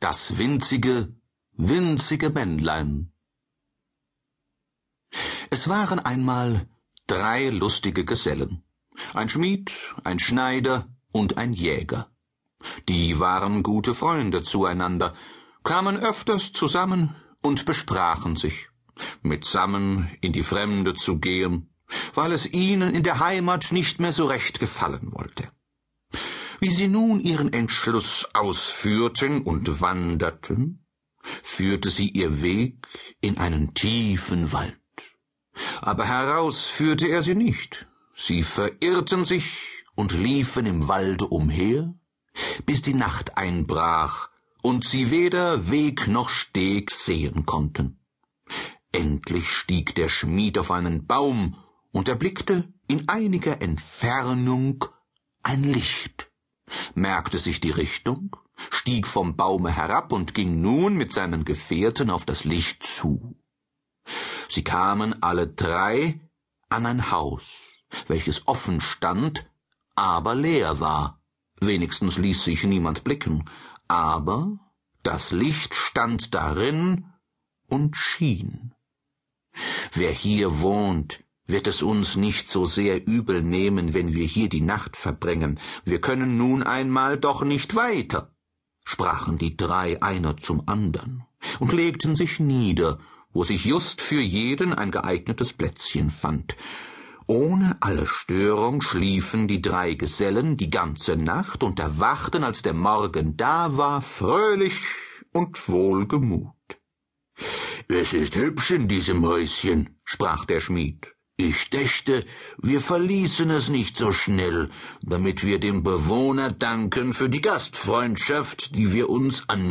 das winzige, winzige Männlein. Es waren einmal 3 lustige Gesellen, ein Schmied, ein Schneider und ein Jäger. Die waren gute Freunde zueinander, kamen öfters zusammen und besprachen sich, mitsammen in die Fremde zu gehen, weil es ihnen in der Heimat nicht mehr so recht gefallen wollte. Wie sie nun ihren Entschluss ausführten und wanderten, führte sie ihr Weg in einen tiefen Wald. Aber heraus führte er sie nicht. Sie verirrten sich und liefen im Walde umher, bis die Nacht einbrach und sie weder Weg noch Steg sehen konnten. Endlich stieg der Schmied auf einen Baum und erblickte in einiger Entfernung ein Licht, merkte sich die Richtung, stieg vom Baume herab und ging nun mit seinen Gefährten auf das Licht zu. Sie kamen alle 3 an ein Haus, welches offen stand, aber leer war. Wenigstens ließ sich niemand blicken, aber das Licht stand darin und schien. Wer hier wohnt, wird es uns nicht so sehr übel nehmen, wenn wir hier die Nacht verbringen. Wir können nun einmal doch nicht weiter, sprachen die 3 einer zum anderen und legten sich nieder, wo sich just für jeden ein geeignetes Plätzchen fand. Ohne alle Störung schliefen die 3 Gesellen die ganze Nacht und erwachten, als der Morgen da war, fröhlich und wohlgemut. »Es ist hübsch in diesem Häuschen«, sprach der Schmied. »Ich dächte, wir verließen es nicht so schnell, damit wir dem Bewohner danken für die Gastfreundschaft, die wir uns an